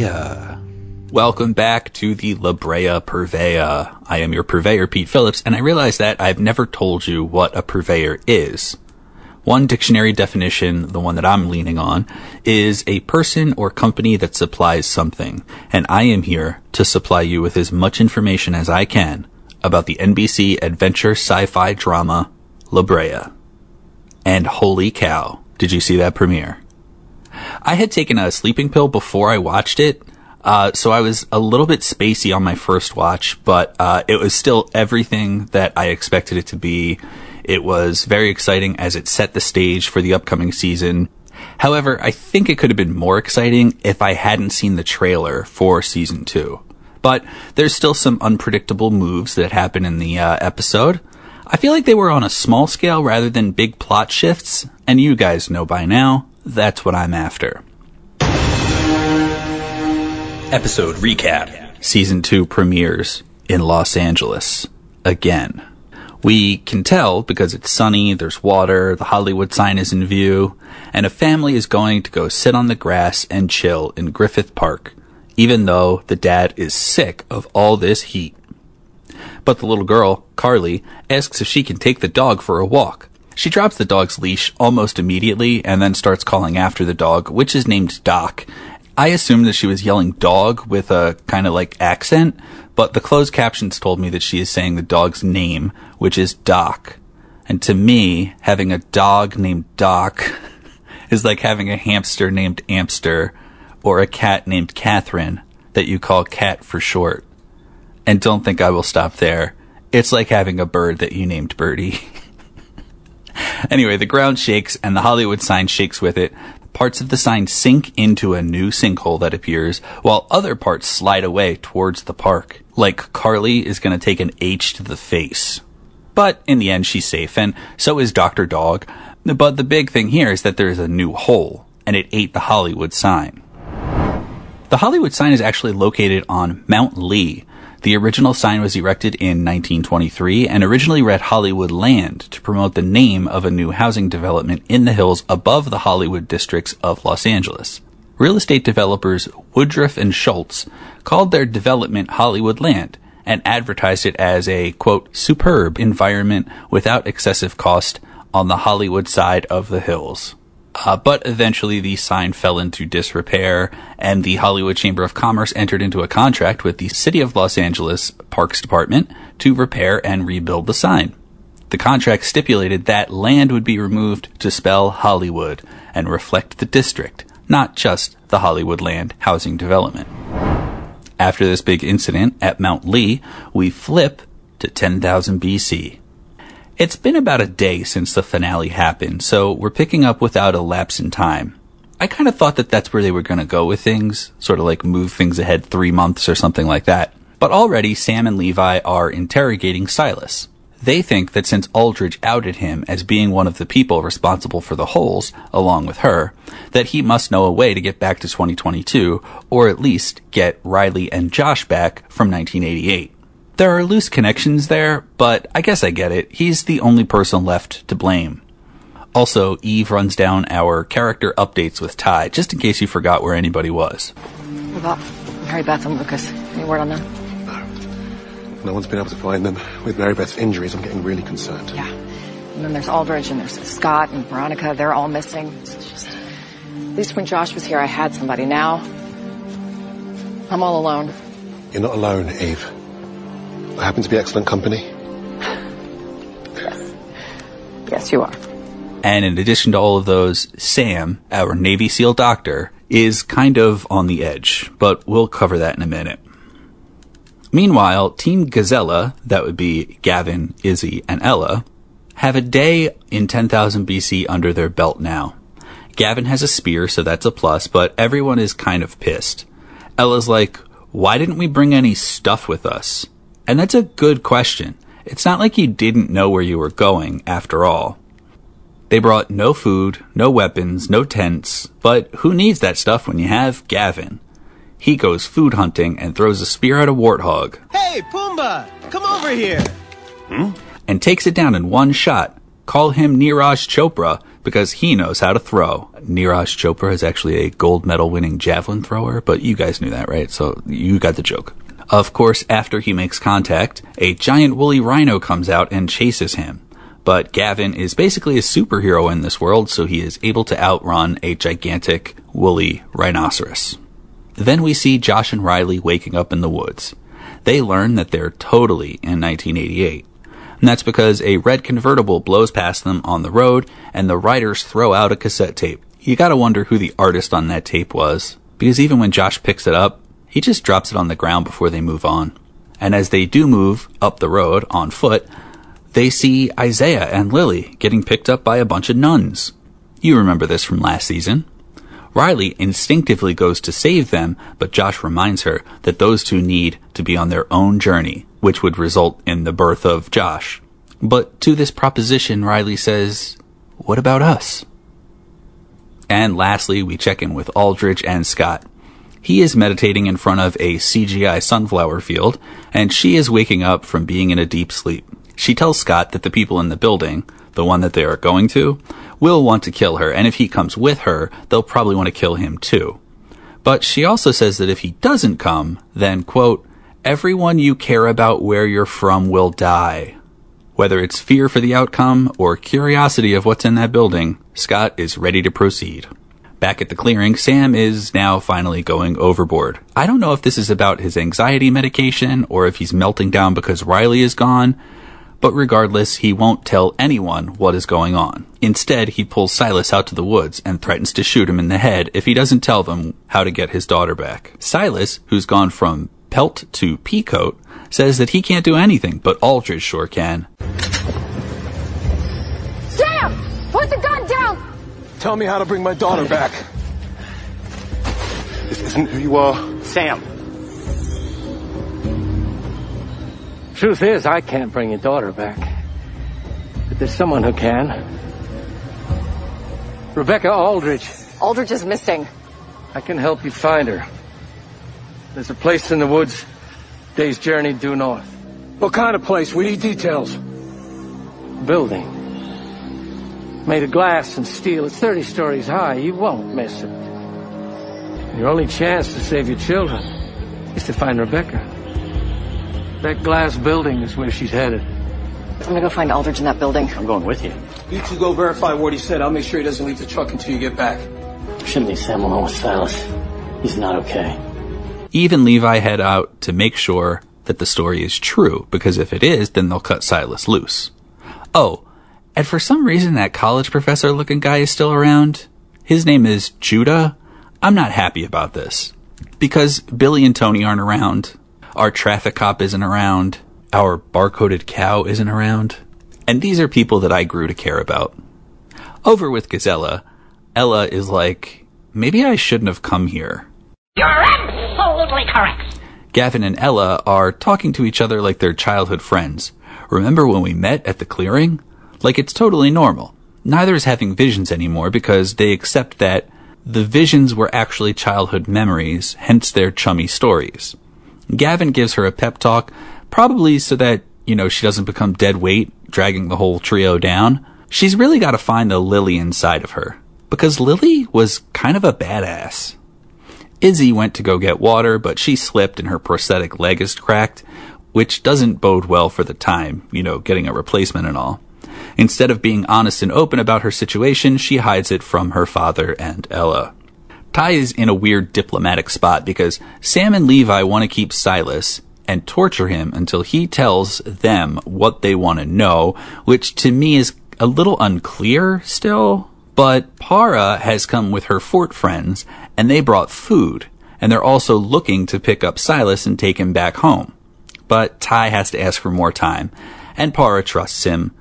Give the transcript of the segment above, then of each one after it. Brea. Welcome back to the La Brea Purveyor. I am your purveyor, Pete Phillips, and I realize that I've never told you what a purveyor is. One dictionary definition, the one that I'm leaning on, is a person or company that supplies something, and I am here to supply you with as much information as I can about the NBC adventure sci-fi drama La Brea. And holy cow, did you see that premiere? I had taken a sleeping pill before I watched it, so I was a little bit spacey on my first watch, but it was still everything that I expected it to be. It was very exciting as it set the stage for the upcoming season. However, I think it could have been more exciting if I hadn't seen the trailer for season 2. But there's still some unpredictable moves that happen in the episode. I feel like they were on a small scale rather than big plot shifts, and you guys know by now, that's what I'm after. Episode recap. Season 2 premieres in Los Angeles. Again. We can tell because it's sunny, there's water, the Hollywood sign is in view, and a family is going to go sit on the grass and chill in Griffith Park, even though the dad is sick of all this heat. But the little girl, Carly, asks if she can take the dog for a walk. She drops the dog's leash almost immediately and then starts calling after the dog, which is named Doc. I assume that she was yelling dog with a kind of like accent, but the closed captions told me that she is saying the dog's name, which is Doc. And to me, having a dog named Doc is like having a hamster named Amster or a cat named Catherine that you call Cat for short. And don't think I will stop there. It's like having a bird that you named Birdie. Anyway, the ground shakes and the Hollywood sign shakes with it. Parts of the sign sink into a new sinkhole that appears, while other parts slide away towards the park, like Carly is going to take an H to the face. But in the end, she's safe, and so is Dr. Dog. But the big thing here is that there is a new hole, and it ate the Hollywood sign. The Hollywood sign is actually located on Mount Lee. The original sign was erected in 1923 and originally read Hollywood Land to promote the name of a new housing development in the hills above the Hollywood districts of Los Angeles. Real estate developers Woodruff and Schultz called their development Hollywood Land and advertised it as a, quote, superb environment without excessive cost on the Hollywood side of the hills. But eventually the sign fell into disrepair, and the Hollywood Chamber of Commerce entered into a contract with the City of Los Angeles Parks Department to repair and rebuild the sign. The contract stipulated that land would be removed to spell Hollywood and reflect the district, not just the Hollywood Land housing development. After this big incident at Mount Lee, we flip to 10,000 BC. It's been about a day since the finale happened, so we're picking up without a lapse in time. I kind of thought that that's where they were going to go with things, sort of like move things ahead 3 months or something like that. But already, Sam and Levi are interrogating Silas. They think that since Aldridge outed him as being one of the people responsible for the holes, along with her, that he must know a way to get back to 2022, or at least get Riley and Josh back from 1988. There are loose connections there, but I guess I get it. He's the only person left to blame. Also, Eve runs down our character updates with Ty, just in case you forgot where anybody was. What about Mary Beth and Lucas? Any word on them? No. No one's been able to find them. With Mary Beth's injuries, I'm getting really concerned. Yeah. And then there's Aldridge, and there's Scott and Veronica. They're all missing. It's just, at least when Josh was here, I had somebody. Now, I'm all alone. You're not alone, Eve. I happen to be excellent company. Yes. Yes, you are. And in addition to all of those, Sam, our Navy SEAL doctor, is kind of on the edge, but we'll cover that in a minute. Meanwhile, Team Gazella, that would be Gavin, Izzy, and Ella, have a day in 10,000 BC under their belt now. Gavin has a spear, so that's a plus, but everyone is kind of pissed. Ella's like, why didn't we bring any stuff with us? And that's a good question. It's not like you didn't know where you were going, after all. They brought no food, no weapons, no tents, but who needs that stuff when you have Gavin? He goes food hunting and throws a spear at a warthog. Hey, Pumbaa, come over here! And takes it down in one shot. Call him Niraj Chopra, because he knows how to throw. Niraj Chopra is actually a gold medal winning javelin thrower, but you guys knew that, right? So you got the joke. Of course, after he makes contact, a giant woolly rhino comes out and chases him. But Gavin is basically a superhero in this world, so he is able to outrun a gigantic woolly rhinoceros. Then we see Josh and Riley waking up in the woods. They learn that they're totally in 1988. And that's because a red convertible blows past them on the road, and the riders throw out a cassette tape. You gotta wonder who the artist on that tape was, because even when Josh picks it up, he just drops it on the ground before they move on. And as they do move up the road on foot, they see Isaiah and Lily getting picked up by a bunch of nuns. You remember this from last season. Riley instinctively goes to save them, but Josh reminds her that those two need to be on their own journey, which would result in the birth of Josh. But to this proposition, Riley says, "What about us?" And lastly, we check in with Aldridge and Scott. He is meditating in front of a CGI sunflower field, and she is waking up from being in a deep sleep. She tells Scott that the people in the building, the one that they are going to, will want to kill her, and if he comes with her, they'll probably want to kill him too. But she also says that if he doesn't come, then, quote, "everyone you care about where you're from will die." Whether it's fear for the outcome or curiosity of what's in that building, Scott is ready to proceed. Back at the clearing, Sam is now finally going overboard. I don't know if this is about his anxiety medication or if he's melting down because Riley is gone, but regardless, he won't tell anyone what is going on. Instead, he pulls Silas out to the woods and threatens to shoot him in the head if he doesn't tell them how to get his daughter back. Silas, who's gone from pelt to peacoat, says that he can't do anything, but Aldridge sure can. Sam! Put the gun down! Tell me how to bring my daughter back. This isn't who you are. Sam. Truth is, I can't bring your daughter back. But there's someone who can. Rebecca Aldridge. Aldridge is missing. I can help you find her. There's a place in the woods, day's journey due north. What kind of place? We need details. Building. Made of glass and steel. It's 30 stories high. You won't miss it. Your only chance to save your children is to find Rebecca. That glass building is where she's headed. I'm gonna go find Aldridge in that building. I'm going with you. You two go verify what he said. I'll make sure he doesn't leave the truck until you get back. Shouldn't leave Sam alone with Silas. He's not okay. Eve and Levi head out to make sure that the story is true, because if it is, then they'll cut Silas loose. Oh, and for some reason that college professor-looking guy is still around. His name is Judah. I'm not happy about this, because Billy and Tony aren't around. Our traffic cop isn't around. Our bar-coded cow isn't around. And these are people that I grew to care about. Over with Gazella, Ella is like, "Maybe I shouldn't have come here." You're absolutely correct. Gavin and Ella are talking to each other like they're childhood friends. Remember when we met at the clearing? Like it's totally normal. Neither is having visions anymore because they accept that the visions were actually childhood memories, hence their chummy stories. Gavin gives her a pep talk, probably so that, she doesn't become dead weight, dragging the whole trio down. She's really got to find the Lily inside of her, because Lily was kind of a badass. Izzy went to go get water, but she slipped and her prosthetic leg is cracked, which doesn't bode well for the time, getting a replacement and all. Instead of being honest and open about her situation, she hides it from her father and Ella. Ty is in a weird diplomatic spot because Sam and Levi want to keep Silas and torture him until he tells them what they want to know, which to me is a little unclear still. But Para has come with her fort friends, and they brought food, and they're also looking to pick up Silas and take him back home. But Ty has to ask for more time, and Para trusts him,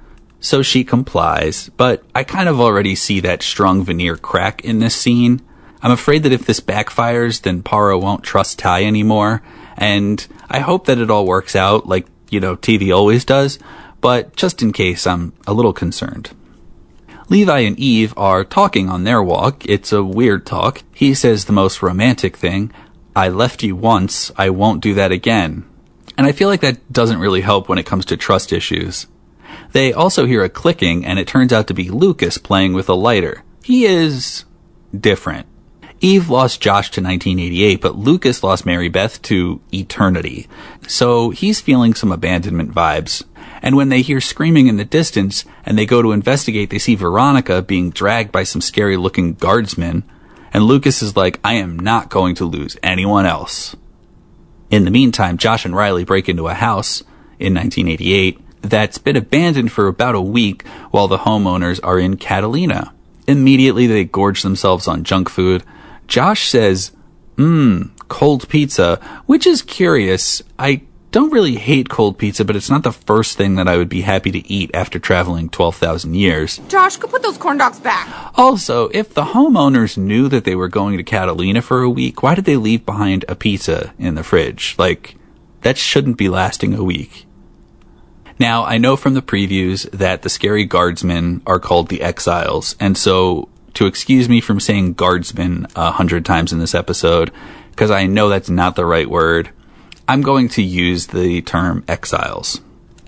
so she complies. But I kind of already see that strong veneer crack in this scene. I'm afraid that if this backfires, then Para won't trust Ty anymore, and I hope that it all works out like, TV always does, but just in case, I'm a little concerned. Levi and Eve are talking on their walk. It's a weird talk. He says the most romantic thing, "I left you once, I won't do that again." And I feel like that doesn't really help when it comes to trust issues. They also hear a clicking, and it turns out to be Lucas playing with a lighter. He is different. Eve lost Josh to 1988, but Lucas lost Mary Beth to eternity. So he's feeling some abandonment vibes. And when they hear screaming in the distance and they go to investigate, they see Veronica being dragged by some scary-looking guardsmen. And Lucas is like, I am not going to lose anyone else. In the meantime, Josh and Riley break into a house in 1988 that's been abandoned for about a week while the homeowners are in Catalina. Immediately, they gorge themselves on junk food. Josh says, cold pizza, which is curious. I don't really hate cold pizza, but it's not the first thing that I would be happy to eat after traveling 12,000 years. Josh, go put those corn dogs back. Also, if the homeowners knew that they were going to Catalina for a week, why did they leave behind a pizza in the fridge? Like, that shouldn't be lasting a week. Now, I know from the previews that the scary guardsmen are called the Exiles, and so to excuse me from saying guardsmen 100 times in this episode, because I know that's not the right word, I'm going to use the term exiles.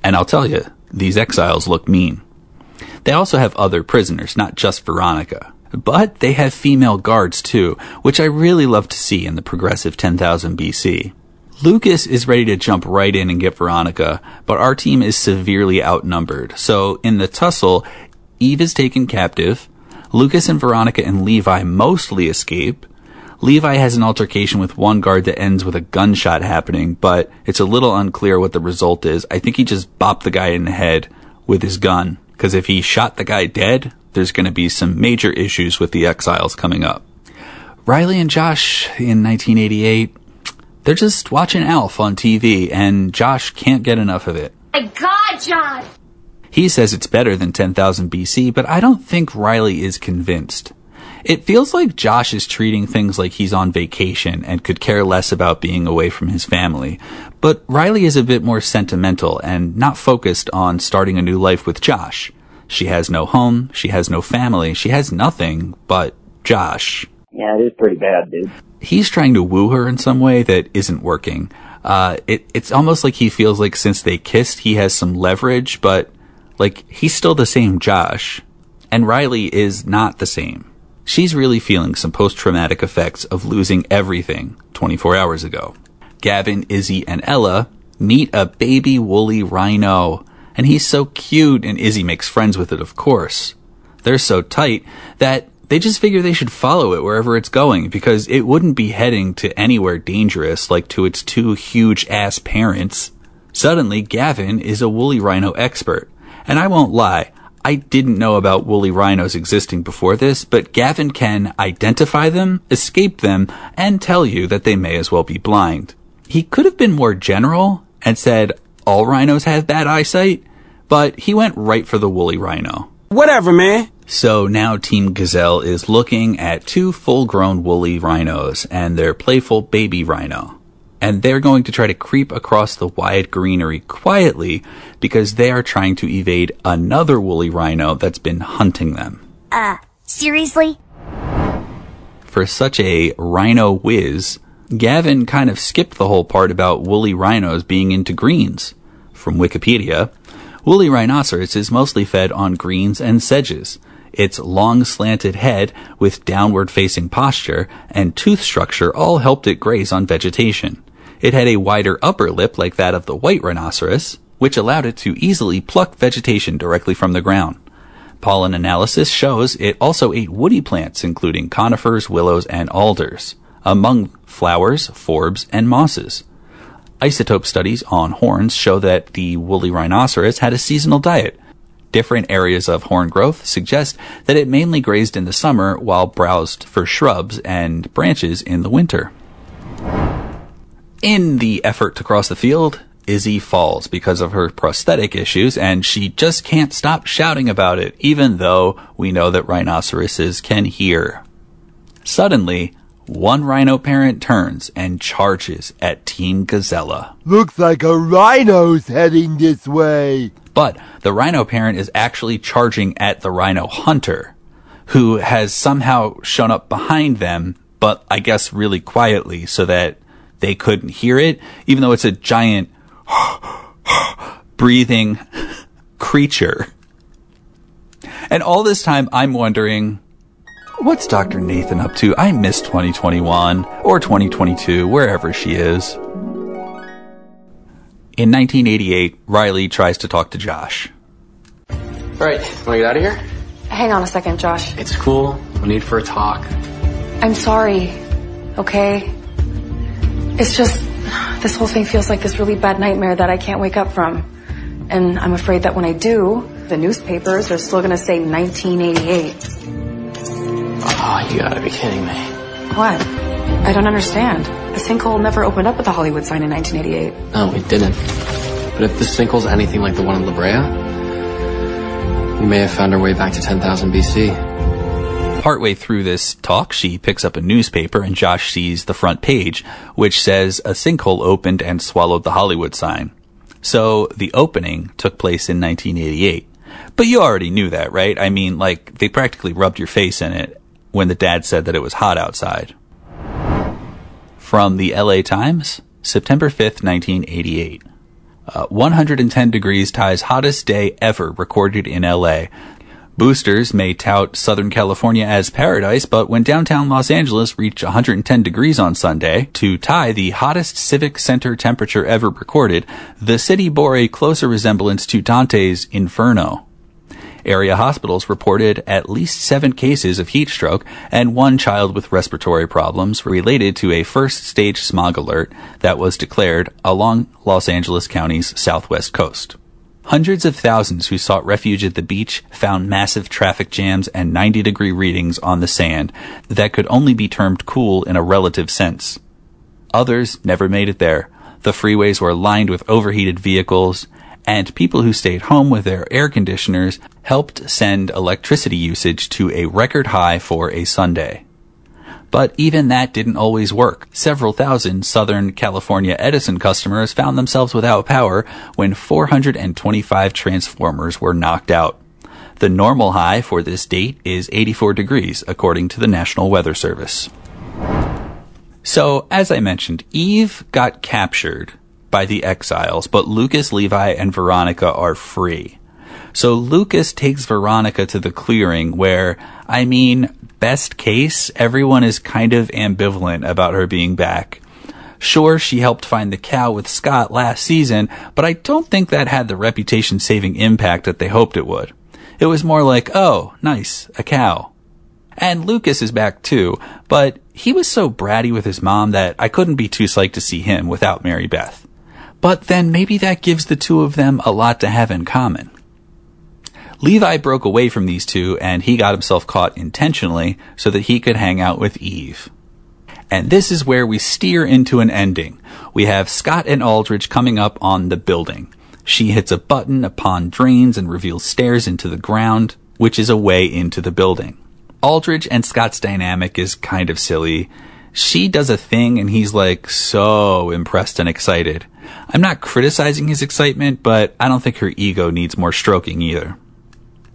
And I'll tell you, these exiles look mean. They also have other prisoners, not just Veronica. But they have female guards too, which I really love to see in the progressive 10,000 BC. Lucas is ready to jump right in and get Veronica, but our team is severely outnumbered. So in the tussle, Eve is taken captive, Lucas and Veronica and Levi mostly escape. Levi has an altercation with one guard that ends with a gunshot happening, but it's a little unclear what the result is. I think he just bopped the guy in the head with his gun, because if he shot the guy dead, there's going to be some major issues with the exiles coming up. Riley and Josh in 1988, they're just watching ALF on TV, and Josh can't get enough of it. My God, Josh! He says it's better than 10,000 BC, but I don't think Riley is convinced. It feels like Josh is treating things like he's on vacation and could care less about being away from his family. But Riley is a bit more sentimental and not focused on starting a new life with Josh. She has no home, she has no family, she has nothing but Josh. Yeah, it is pretty bad, dude. He's trying to woo her in some way that isn't working. It's almost like he feels like since they kissed, he has some leverage, but like, he's still the same Josh, and Riley is not the same. She's really feeling some post-traumatic effects of losing everything 24 hours ago. Gavin, Izzy, and Ella meet a baby woolly rhino, and he's so cute, and Izzy makes friends with it, of course. They're so tight that they just figure they should follow it wherever it's going, because it wouldn't be heading to anywhere dangerous, like to its two huge-ass parents. Suddenly, Gavin is a woolly rhino expert. And I won't lie, I didn't know about woolly rhinos existing before this, but Gavin can identify them, escape them, and tell you that they may as well be blind. He could have been more general and said, all rhinos have bad eyesight, but he went right for the woolly rhino. Whatever, man. So now Team Gazelle is looking at two full-grown woolly rhinos and their playful baby rhino. And they're going to try to creep across the wide greenery quietly because they are trying to evade another woolly rhino that's been hunting them. Seriously? For such a rhino whiz, Gavin kind of skipped the whole part about woolly rhinos being into greens. From Wikipedia, woolly rhinoceros is mostly fed on greens and sedges. Its long slanted head with downward-facing posture and tooth structure all helped it graze on vegetation. It had a wider upper lip like that of the white rhinoceros, which allowed it to easily pluck vegetation directly from the ground. Pollen analysis shows it also ate woody plants, including conifers, willows, and alders, among flowers, forbs, and mosses. Isotope studies on horns show that the woolly rhinoceros had a seasonal diet. Different areas of horn growth suggest that it mainly grazed in the summer while browsed for shrubs and branches in the winter. In the effort to cross the field, Izzy falls because of her prosthetic issues, and she just can't stop shouting about it, even though we know that rhinoceroses can hear. Suddenly, one rhino parent turns and charges at Team Gazella. Looks like a rhino's heading this way. But the rhino parent is actually charging at the rhino hunter, who has somehow shown up behind them, but I guess really quietly so that they couldn't hear it, even though it's a giant breathing creature. And all this time, I'm wondering, what's Dr. Nathan up to? I miss 2021 or 2022, wherever she is. In 1988, Riley tries to talk to Josh. All right, want to get out of here? Hang on a second, Josh. It's cool. No need for a talk. I'm sorry, okay? It's just, this whole thing feels like this really bad nightmare that I can't wake up from. And I'm afraid that when I do, the newspapers are still gonna say 1988. Oh, you gotta be kidding me. What? I don't understand. The sinkhole never opened up at the Hollywood sign in 1988. No, it didn't. But if this sinkhole's anything like the one in La Brea, we may have found our way back to 10,000 BC. Partway through this talk, she picks up a newspaper and Josh sees the front page, which says a sinkhole opened and swallowed the Hollywood sign. So the opening took place in 1988. But you already knew that, right? I mean, like, they practically rubbed your face in it when the dad said that it was hot outside. From the LA Times, September 5th, 1988. 110 degrees ties hottest day ever recorded in LA. Boosters may tout Southern California as paradise, but when downtown Los Angeles reached 110 degrees on Sunday to tie the hottest civic center temperature ever recorded, the city bore a closer resemblance to Dante's Inferno. Area hospitals reported at least 7 cases of heat stroke and 1 child with respiratory problems related to a first-stage smog alert that was declared along Los Angeles County's southwest coast. Hundreds of thousands who sought refuge at the beach found massive traffic jams and 90-degree readings on the sand that could only be termed cool in a relative sense. Others never made it there. The freeways were lined with overheated vehicles, and people who stayed home with their air conditioners helped send electricity usage to a record high for a Sunday. But even that didn't always work. Several thousand Southern California Edison customers found themselves without power when 425 transformers were knocked out. The normal high for this date is 84 degrees, according to the National Weather Service. So, as I mentioned, Eve got captured by the exiles, but Lucas, Levi, and Veronica are free. So Lucas takes Veronica to the clearing where, I mean, best case, everyone is kind of ambivalent about her being back. Sure, she helped find the cow with Scott last season, but I don't think that had the reputation-saving impact that they hoped it would. It was more like, oh, nice, a cow. And Lucas is back too, but he was so bratty with his mom that I couldn't be too psyched to see him without Mary Beth. But then maybe that gives the two of them a lot to have in common. Levi broke away from these two, and he got himself caught intentionally so that he could hang out with Eve. And this is where we steer into an ending. We have Scott and Aldridge coming up on the building. She hits a button, a pond drains, and reveals stairs into the ground, which is a way into the building. Aldridge and Scott's dynamic is kind of silly. She does a thing, and he's like so impressed and excited. I'm not criticizing his excitement, but I don't think her ego needs more stroking either.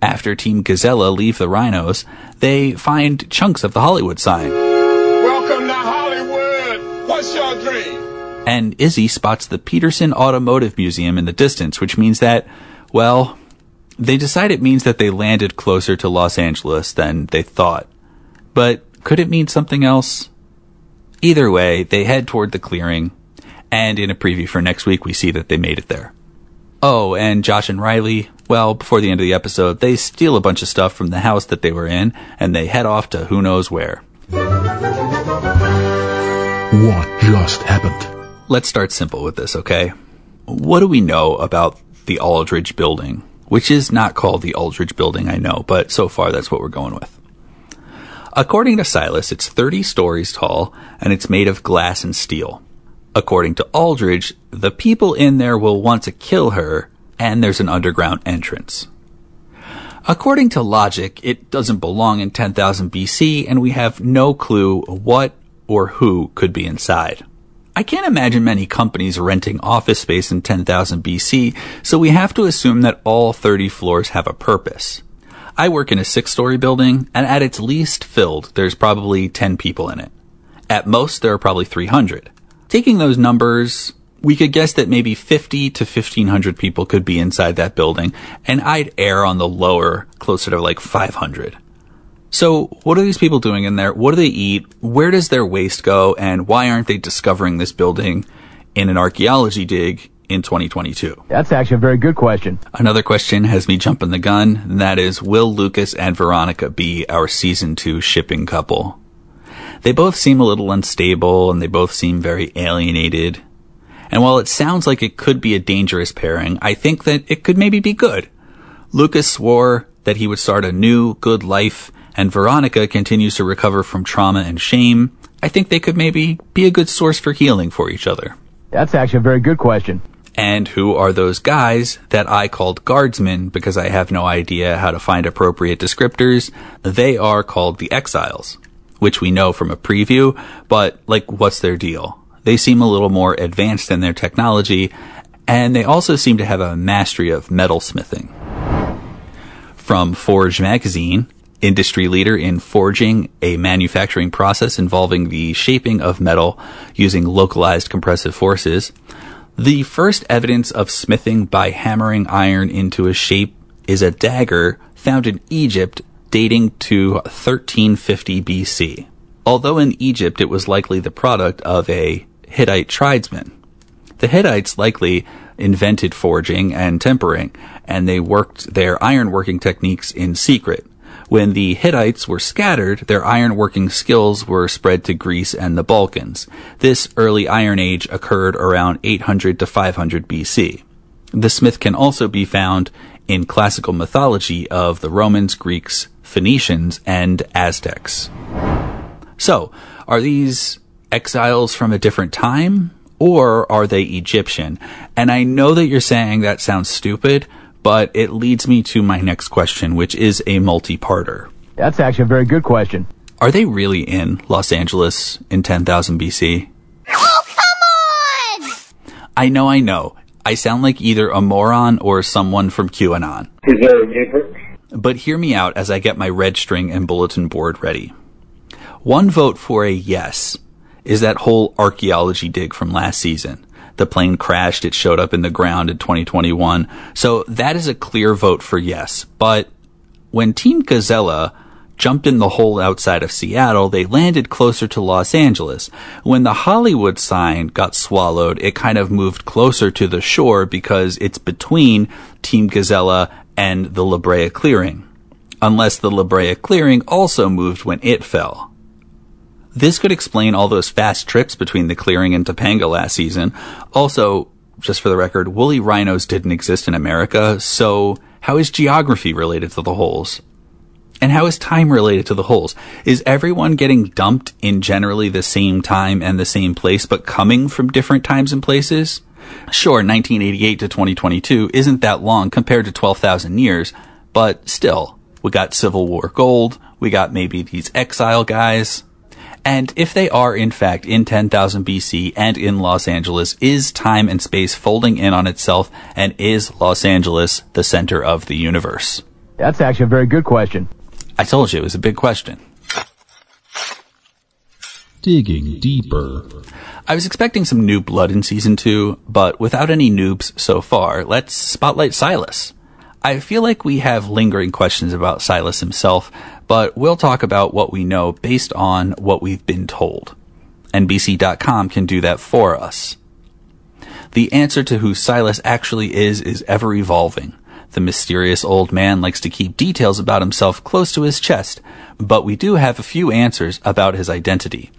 After Team Gazella leave the rhinos, they find chunks of the Hollywood sign. Welcome to Hollywood! What's your dream? And Izzy spots the Peterson Automotive Museum in the distance, which means that, well, they decide it means that they landed closer to Los Angeles than they thought. But could it mean something else? Either way, they head toward the clearing, and in a preview for next week, we see that they made it there. Oh, and Josh and Riley, well, before the end of the episode, they steal a bunch of stuff from the house that they were in, and they head off to who knows where. What just happened? Let's start simple with this, okay? What do we know about the Aldridge building? Which is not called the Aldridge building, I know, but so far that's what we're going with. According to Silas, it's 30 stories tall, and it's made of glass and steel. According to Aldridge, the people in there will want to kill her, and there's an underground entrance. According to logic, it doesn't belong in 10,000 BC, and we have no clue what or who could be inside. I can't imagine many companies renting office space in 10,000 BC, so we have to assume that all 30 floors have a purpose. I work in a 6-story building, and at its least filled, there's probably 10 people in it. At most, there are probably 300. Taking those numbers, we could guess that maybe 50 to 1,500 people could be inside that building, and I'd err on the lower, closer to like 500. So what are these people doing in there? What do they eat? Where does their waste go? And why aren't they discovering this building in an archaeology dig in 2022? That's actually a very good question. Another question has me jumping the gun, and that is, will Lucas and Veronica be our season 2 shipping couple? They both seem a little unstable, and they both seem very alienated. And while it sounds like it could be a dangerous pairing, I think that it could maybe be good. Lucas swore that he would start a new, good life, and Veronica continues to recover from trauma and shame. I think they could maybe be a good source for healing for each other. That's actually a very good question. And who are those guys that I called guardsmen because I have no idea how to find appropriate descriptors? They are called the Exiles, which we know from a preview, but, like, what's their deal? They seem a little more advanced in their technology, and they also seem to have a mastery of metalsmithing. From Forge Magazine, industry leader in forging, a manufacturing process involving the shaping of metal using localized compressive forces. The first evidence of smithing by hammering iron into a shape is a dagger found in Egypt dating to 1350 BC. Although in Egypt it was likely the product of a Hittite tradesman. The Hittites likely invented forging and tempering, and they worked their ironworking techniques in secret. When the Hittites were scattered, their ironworking skills were spread to Greece and the Balkans. This early Iron Age occurred around 800 to 500 BC. The smith can also be found in classical mythology of the Romans, Greeks, Phoenicians, and Aztecs. So, are these exiles from a different time, or are they Egyptian? And I know that you're saying that sounds stupid, but it leads me to my next question, which is a multi-parter. That's actually a very good question. Are they really in Los Angeles in 10,000 BC? Oh, come on! I know. I sound like either a moron or someone from QAnon. Is there a difference? But hear me out as I get my red string and bulletin board ready. One vote for a yes is that whole archaeology dig from last season. The plane crashed. It showed up in the ground in 2021. So that is a clear vote for yes. But when Team Gazella jumped in the hole outside of Seattle, they landed closer to Los Angeles. When the Hollywood sign got swallowed, it kind of moved closer to the shore because it's between Team Gazella and the La Brea clearing. Unless the La Brea clearing also moved when it fell. This could explain all those fast trips between the clearing and Topanga last season. Also, just for the record, woolly rhinos didn't exist in America, so how is geography related to the holes? And how is time related to the holes? Is everyone getting dumped in generally the same time and the same place, but coming from different times and places? Sure, 1988 to 2022 isn't that long compared to 12,000 years, but still, we got Civil War gold, we got maybe these exile guys. And if they are, in fact, in 10,000 BC and in Los Angeles, is time and space folding in on itself, and is Los Angeles the center of the universe? That's actually a very good question. I told you it was a big question. Digging deeper. I was expecting some new blood in Season 2, but without any noobs so far, let's spotlight Silas. I feel like we have lingering questions about Silas himself, but we'll talk about what we know based on what we've been told. NBC.com can do that for us. The answer to who Silas actually is ever-evolving. The mysterious old man likes to keep details about himself close to his chest, but we do have a few answers about his identity.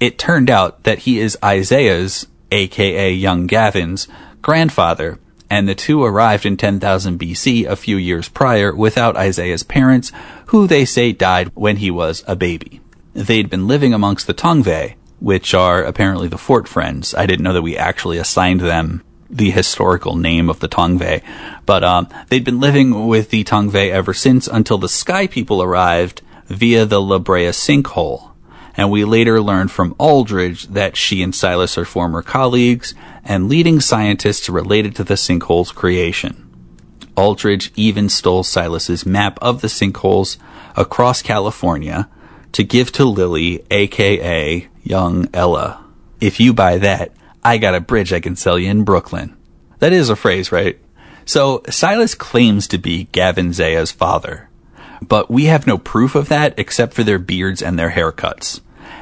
It turned out that he is Isaiah's, aka Young Gavin's, grandfather, and the two arrived in 10,000 BC a few years prior without Isaiah's parents, who they say died when he was a baby. They'd been living amongst the Tongvae, which are apparently the fort friends. I didn't know that we actually assigned them the historical name of the Tongvae, but they'd been living with the Tongvae ever since until the Sky People arrived via the La Brea sinkhole. And we later learned from Aldridge that she and Silas are former colleagues and leading scientists related to the sinkhole's creation. Aldridge even stole Silas's map of the sinkholes across California to give to Lily, aka Young Ella. If you buy that, I got a bridge I can sell you in Brooklyn. That is a phrase, right? So Silas claims to be Gavin Zaya's father, but we have no proof of that except for their beards and their haircuts.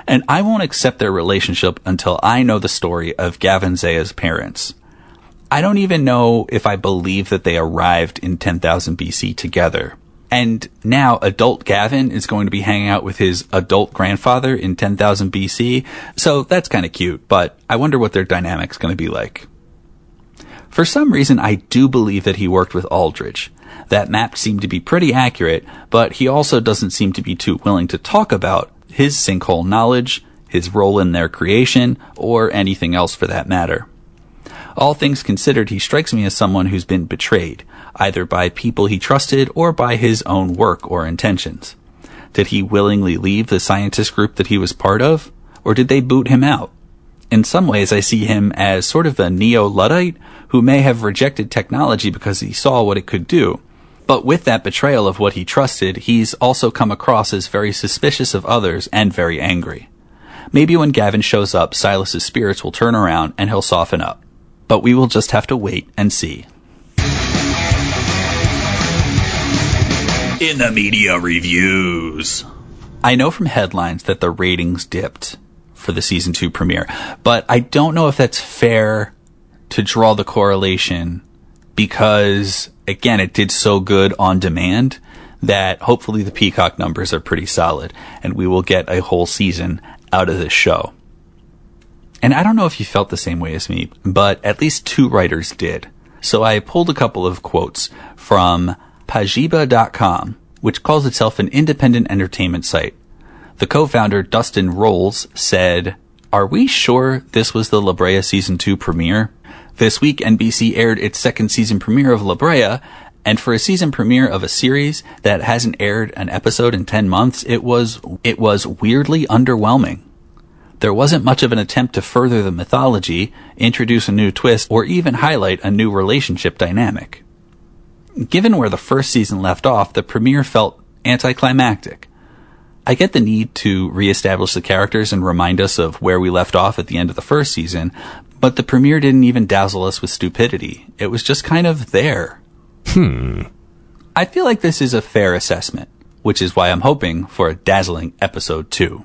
And I won't accept their relationship until I know the story of Gavin Zaya's parents. I don't even know if I believe that they arrived in 10,000 BC together. And now adult Gavin is going to be hanging out with his adult grandfather in 10,000 BC, so that's kind of cute, but I wonder what their dynamic's going to be like. For some reason, I do believe that he worked with Aldridge. That map seemed to be pretty accurate, but he also doesn't seem to be too willing to talk about his sinkhole knowledge, his role in their creation, or anything else for that matter. All things considered, he strikes me as someone who's been betrayed, either by people he trusted or by his own work or intentions. Did he willingly leave the scientist group that he was part of, or did they boot him out? In some ways, I see him as sort of a neo-Luddite who may have rejected technology because he saw what it could do. But with that betrayal of what he trusted, he's also come across as very suspicious of others and very angry. Maybe when Gavin shows up, Silas's spirits will turn around and he'll soften up. But we will just have to wait and see. In the media reviews. I know from headlines that the ratings dipped for the season 2 premiere, but I don't know if that's fair to draw the correlation because, again, it did so good on demand that hopefully the Peacock numbers are pretty solid and we will get a whole season out of this show. And I don't know if you felt the same way as me, but at least 2 writers did. So I pulled a couple of quotes from Pajiba.com, which calls itself an independent entertainment site. The co-founder, Dustin Rolls, said, "Are we sure this was the La Brea Season 2 premiere? This week, NBC aired its second season premiere of La Brea, and for a season premiere of a series that hasn't aired an episode in 10 months, it was weirdly underwhelming. There wasn't much of an attempt to further the mythology, introduce a new twist, or even highlight a new relationship dynamic. Given where the first season left off, the premiere felt anticlimactic. I get the need to reestablish the characters and remind us of where we left off at the end of the first season, but the premiere didn't even dazzle us with stupidity. It was just kind of there." I feel like this is a fair assessment, which is why I'm hoping for a dazzling episode 2.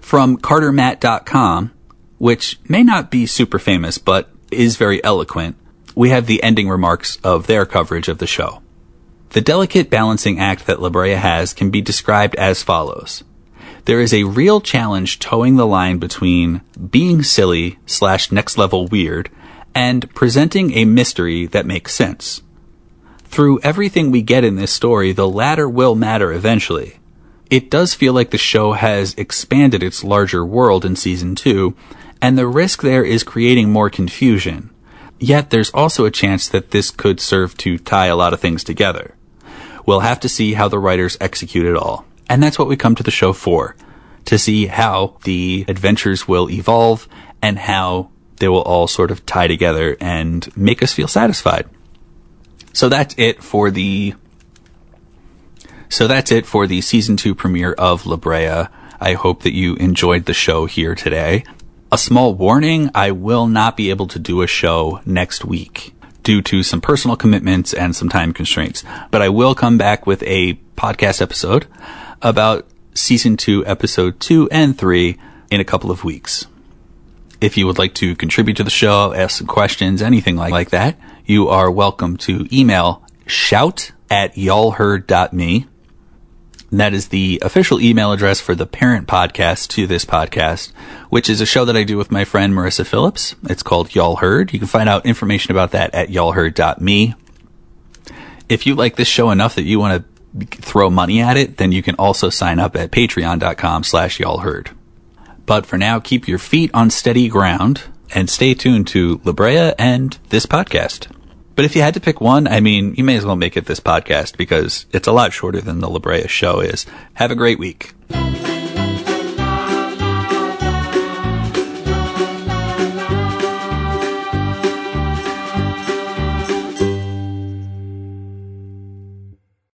From CarterMatt.com, which may not be super famous, but is very eloquent, we have the ending remarks of their coverage of the show. "The delicate balancing act that La Brea has can be described as follows. There is a real challenge towing the line between being silly / next level weird and presenting a mystery that makes sense. Through everything we get in this story, the latter will matter eventually. It does feel like the show has expanded its larger world in Season 2, and the risk there is creating more confusion. Yet there's also a chance that this could serve to tie a lot of things together. We'll have to see how the writers execute it all. And that's what we come to the show for, to see how the adventures will evolve and how they will all sort of tie together and make us feel satisfied." So that's it for the... Season 2 premiere of La Brea. I hope that you enjoyed the show here today. A small warning, I will not be able to do a show next week due to some personal commitments and some time constraints. But I will come back with a podcast episode about Season 2, Episode 2 and 3 in a couple of weeks. If you would like to contribute to the show, ask some questions, anything like that, you are welcome to email shout@yallheard.me. That is the official email address for the parent podcast to this podcast, which is a show that I do with my friend Marissa Phillips. It's called Y'all Heard. You can find out information about that at yallheard.me. If you like this show enough that you want to throw money at it, then you can also sign up at patreon.com/yallheard. But for now, keep your feet on steady ground and stay tuned to La Brea and this podcast. But if you had to pick one, I mean, you may as well make it this podcast because it's a lot shorter than the La Brea show is. Have a great week.